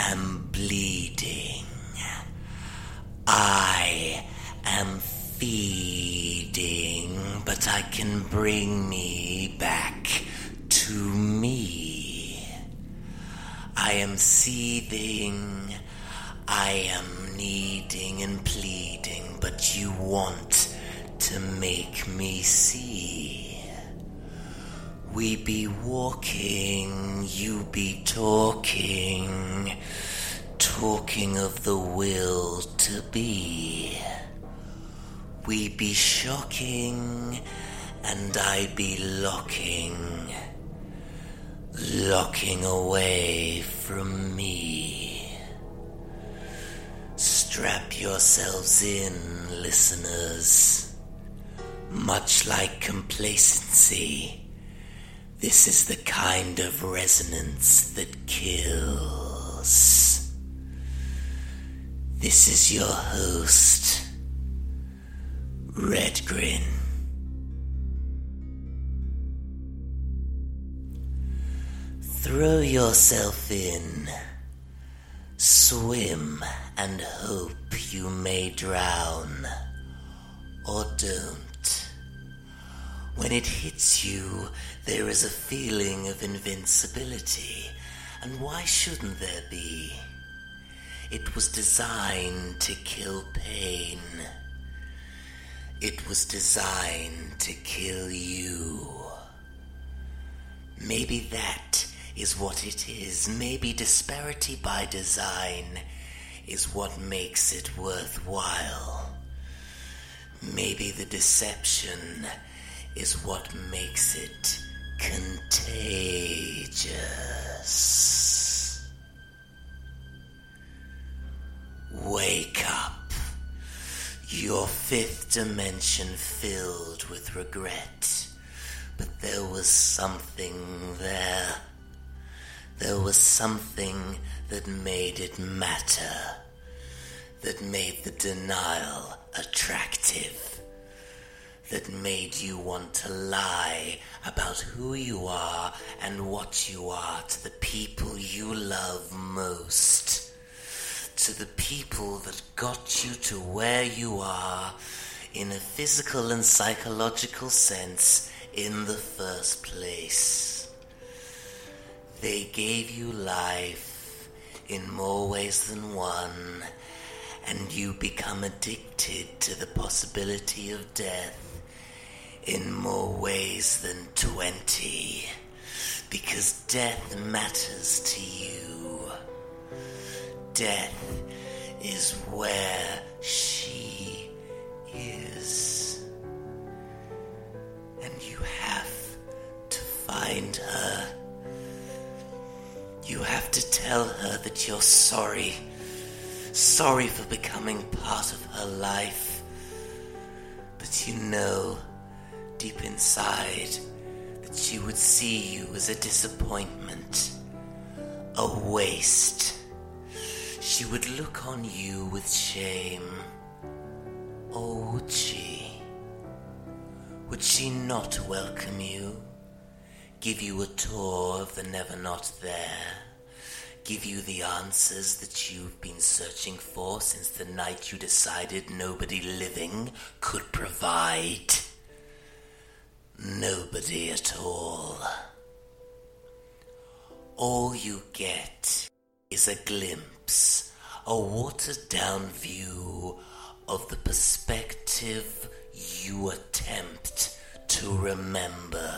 am bleeding. I am feeding, but I can bring me back to me. I am seething, I am needing and pleading, but you want to make me see. We be walking, you be talking, talking of the will to be. We be shocking, and I be locking, locking away from me. Strap yourselves in, listeners. Much like complacency, this is the kind of resonance that kills. This is your host, Redgrin. Throw yourself in. Swim and hope you may drown, or don't. When it hits you, there is a feeling of invincibility, and why shouldn't there be? It was designed to kill pain. It was designed to kill you. Maybe that is what it is. Maybe disparity by design is what makes it worthwhile. Maybe the deception is what makes it contagious. Wake up. Your fifth dimension filled with regret, but there was something there. There was something that made it matter, that made the denial attractive, that made you want to lie about who you are and what you are to the people you love most. To the people that got you to where you are in a physical and psychological sense in the first place. They gave you life in more ways than one, and you become addicted to the possibility of death in more ways than 20, because death matters to you. Death is where she is, and you have to find her. You have to tell her that you're sorry, sorry for becoming part of her life, but you know deep inside that she would see you as a disappointment, a waste. She would look on you with shame, or would she? Would she not welcome you, give you a tour of the never not there, give you the answers that you've been searching for since the night you decided nobody living could provide? Nobody at all. All you get is a glimpse, a watered-down view of the perspective you attempt to remember.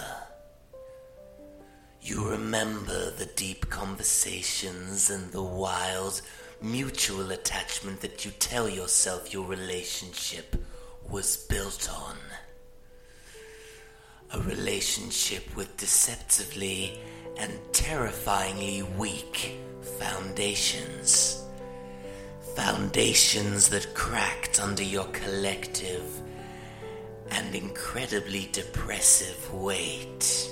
You remember the deep conversations and the wild mutual attachment that you tell yourself your relationship was built on. A relationship with deceptively and terrifyingly weak foundations. Foundations that cracked under your collective and incredibly depressive weight.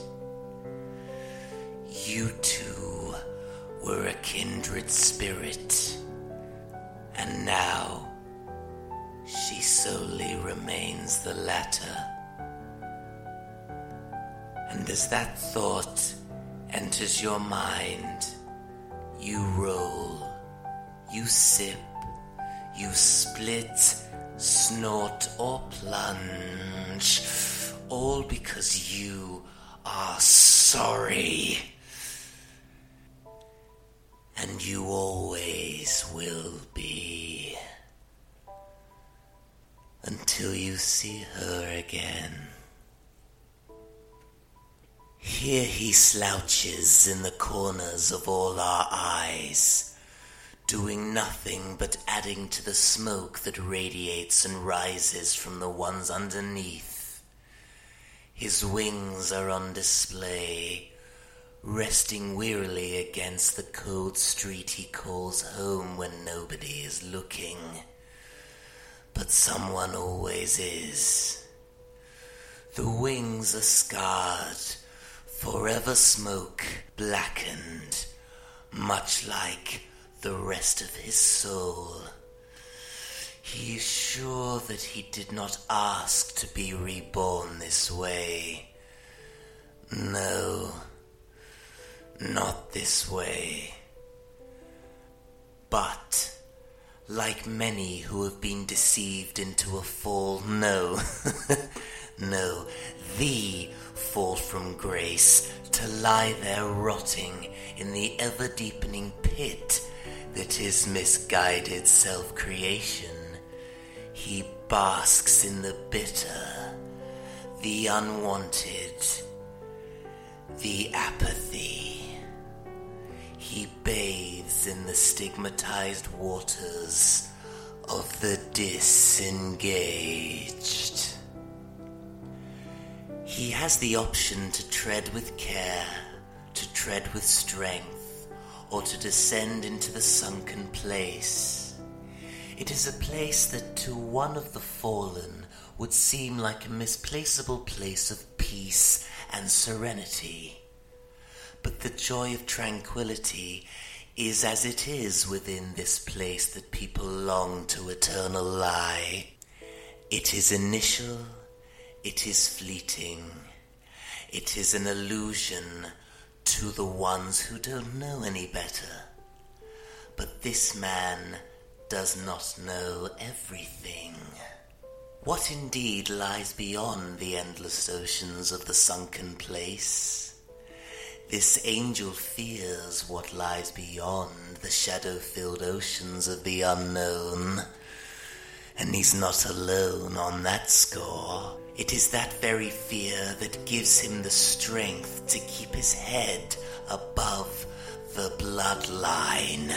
You two were a kindred spirit, and now she solely remains the latter. And as that thought enters your mind, you roll you sip, you split, snort, or plunge, all because you are sorry. And you always will be. Until you see her again. Here he slouches in the corners of all our eyes, doing nothing but adding to the smoke that radiates and rises from the ones underneath. His wings are on display, resting wearily against the cold street he calls home when nobody is looking. But someone always is. The wings are scarred, forever smoke blackened, much like the rest of his soul. He is sure that he did not ask to be reborn this way. No, not this way. But like many who have been deceived into a fall, no, the fall from grace to lie there rotting in the ever-deepening pit that is misguided self-creation. He basks in the bitter, the unwanted, the apathy. He bathes in the stigmatized waters of the disengaged. He has the option to tread with care, to tread with strength, or to descend into the sunken place. It is a place that to one of the fallen would seem like a misplaceable place of peace and serenity. But the joy of tranquility is as it is within this place that people long to eternal lie. It is initial, it is fleeting, it is an illusion to the ones who don't know any better. But this man does not know everything. What indeed lies beyond the endless oceans of the sunken place? This angel fears what lies beyond the shadow-filled oceans of the unknown. And he's not alone on that score. It is that very fear that gives him the strength to keep his head above the bloodline.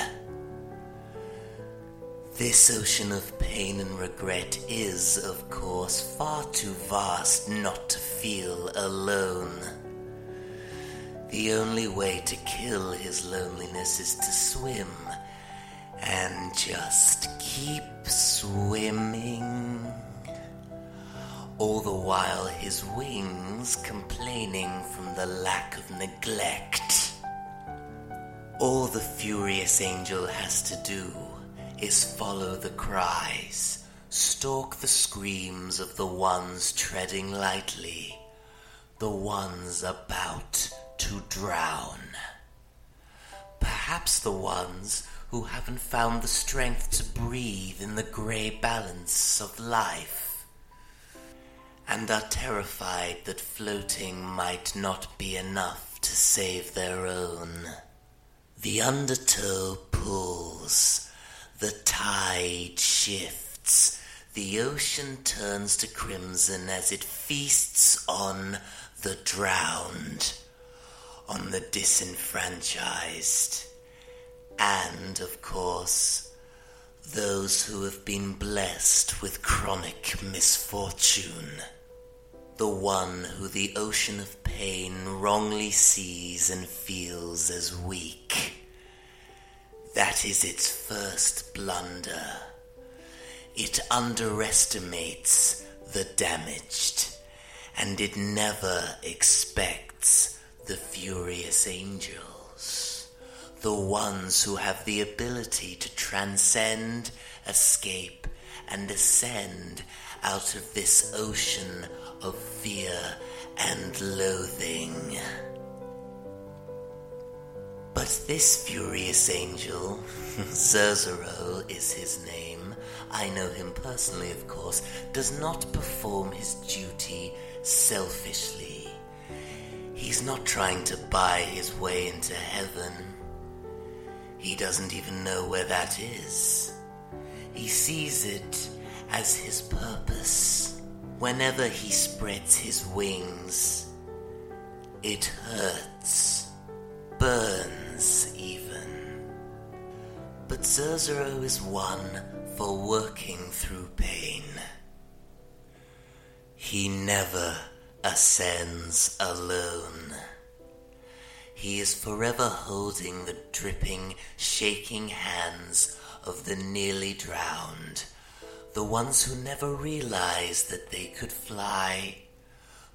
This ocean of pain and regret is, of course, far too vast not to feel alone. The only way to kill his loneliness is to swim, and just keep swimming. All the while his wings complaining from the lack of neglect. All the furious angel has to do is follow the cries, stalk the screams of the ones treading lightly, the ones about to drown. Perhaps the ones who haven't found the strength to breathe in the grey balance of life, and are terrified that floating might not be enough to save their own. The undertow pulls, the tide shifts, the ocean turns to crimson as it feasts on the drowned, on the disenfranchised, and, of course, those who have been blessed with chronic misfortune. The one who the ocean of pain wrongly sees and feels as weak. That is its first blunder. It underestimates the damaged, and it never expects the furious angels, the ones who have the ability to transcend, escape, and ascend out of this ocean of fear and loathing. But But this furious angel, Cerzero is his name, I know him personally of course, does not perform his duty selfishly. He's not trying to buy his way into heaven. He doesn't even know where that is. He sees it as his purpose. Whenever he spreads his wings, it hurts, burns even. But Cerzero is one for working through pain. He never ascends alone. He is forever holding the dripping, shaking hands of the nearly drowned, the ones who never realized that they could fly,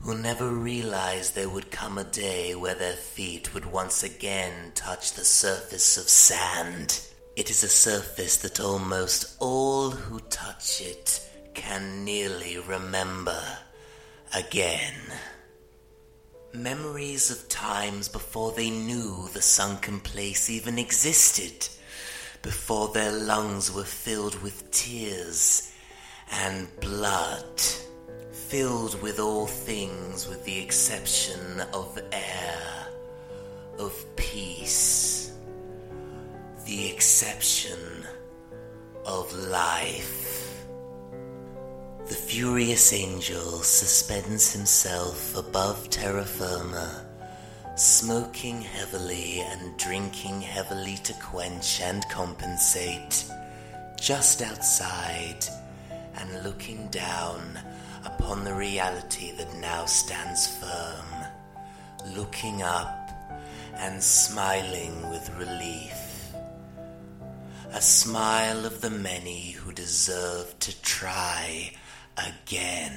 who never realized there would come a day where their feet would once again touch the surface of sand. It is a surface that almost all who touch it can nearly remember again. Memories of times before they knew the sunken place even existed, before their lungs were filled with tears and blood, filled with all things with the exception of air, of peace, the exception of life. The furious angel suspends himself above terra firma, smoking heavily and drinking heavily to quench and compensate, just outside and looking down upon the reality that now stands firm, looking up and smiling with relief. A smile of the many who deserve to try again,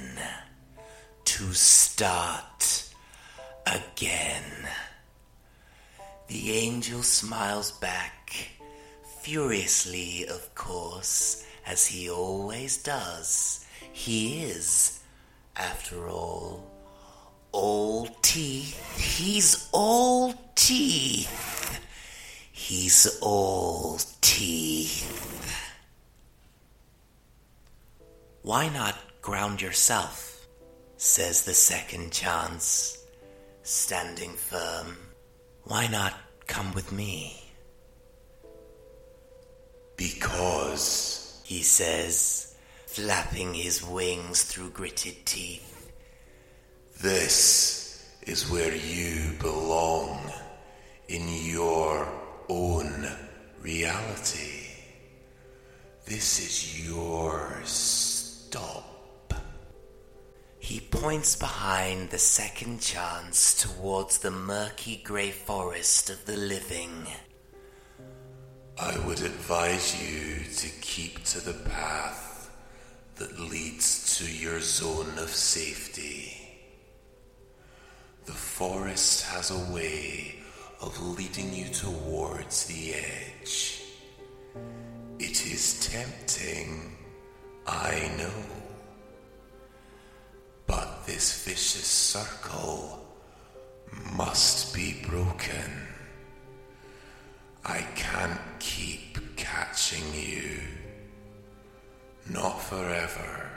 to start again. The angel smiles back, furiously of course, as he always does. He is, after all teeth. He's all teeth. He's all teeth. Why not ground yourself? Says the second chance, standing firm. Why not come with me? Because, he says, flapping his wings through gritted teeth, this is where you belong, in your own reality. This is yours. Stop. He points behind the second chance towards the murky grey forest of the living. I would advise you to keep to the path that leads to your zone of safety. The forest has a way of leading you towards the edge. It is tempting, I know. But this vicious circle must be broken. I can't keep catching you. Not forever.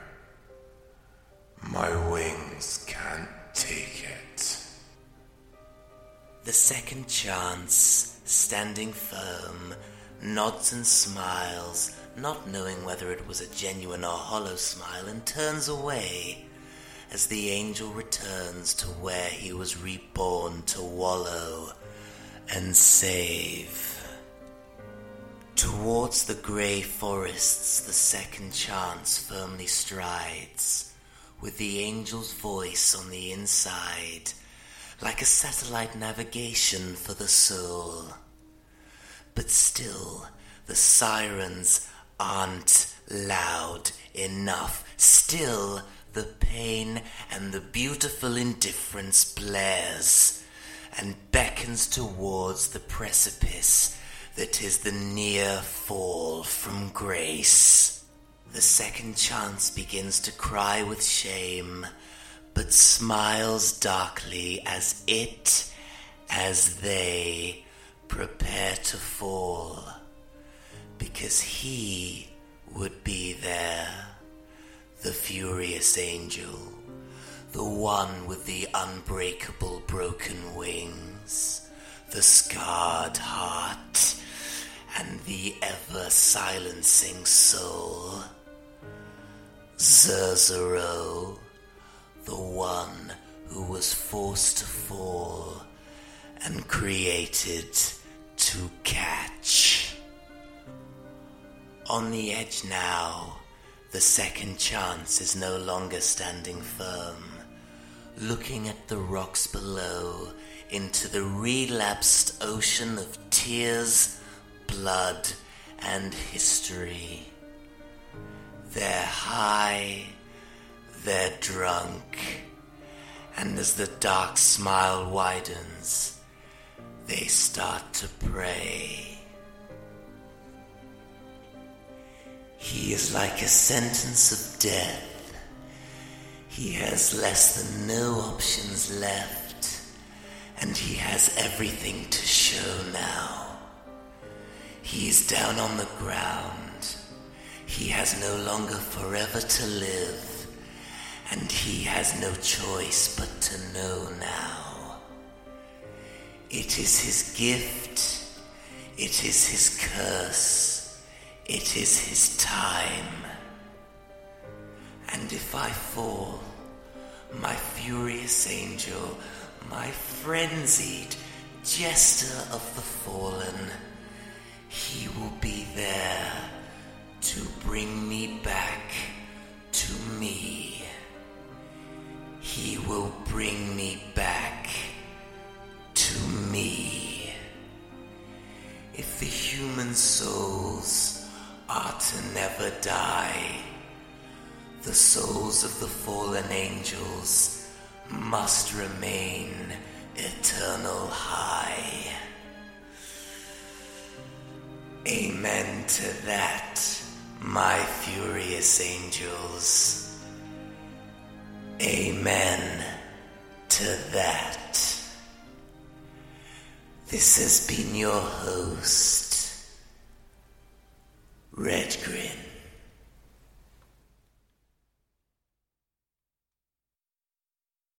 My wings can't take it. The second chance, standing firm, nods and smiles, not knowing whether it was a genuine or hollow smile, and turns away as the angel returns to where he was reborn to wallow and save. Towards the grey forests the second chance firmly strides, with the angel's voice on the inside, like a satellite navigation for the soul. But still, the sirens aren't loud enough. Still, the pain and the beautiful indifference blares and beckons towards the precipice that is the near fall from grace. The second chance begins to cry with shame, but smiles darkly as they Prepare to fall, because he would be there, the furious angel, the one with the unbreakable broken wings, the scarred heart, and the ever-silencing soul. Cerzero, the one who was forced to fall and created to catch. On the edge now, the second chance is no longer standing firm. Looking at the rocks below, into the relapsed ocean of tears, blood, and history. They're high, they're drunk, and as the dark smile widens, they start to pray. He is like a sentence of death. He has less than no options left, and he has everything to show now. He is down on the ground. He has no longer forever to live, and he has no choice but to know now. It is his gift. It is his curse. It is his time. And if I fall, my furious angel, my frenzied jester of the fallen, he will be there to bring me back to me. He will bring me back to me. If the human souls are to never die, the souls of the fallen angels must remain eternal high. Amen to that, my furious angels. Amen to that. This has been your host, Redgrin.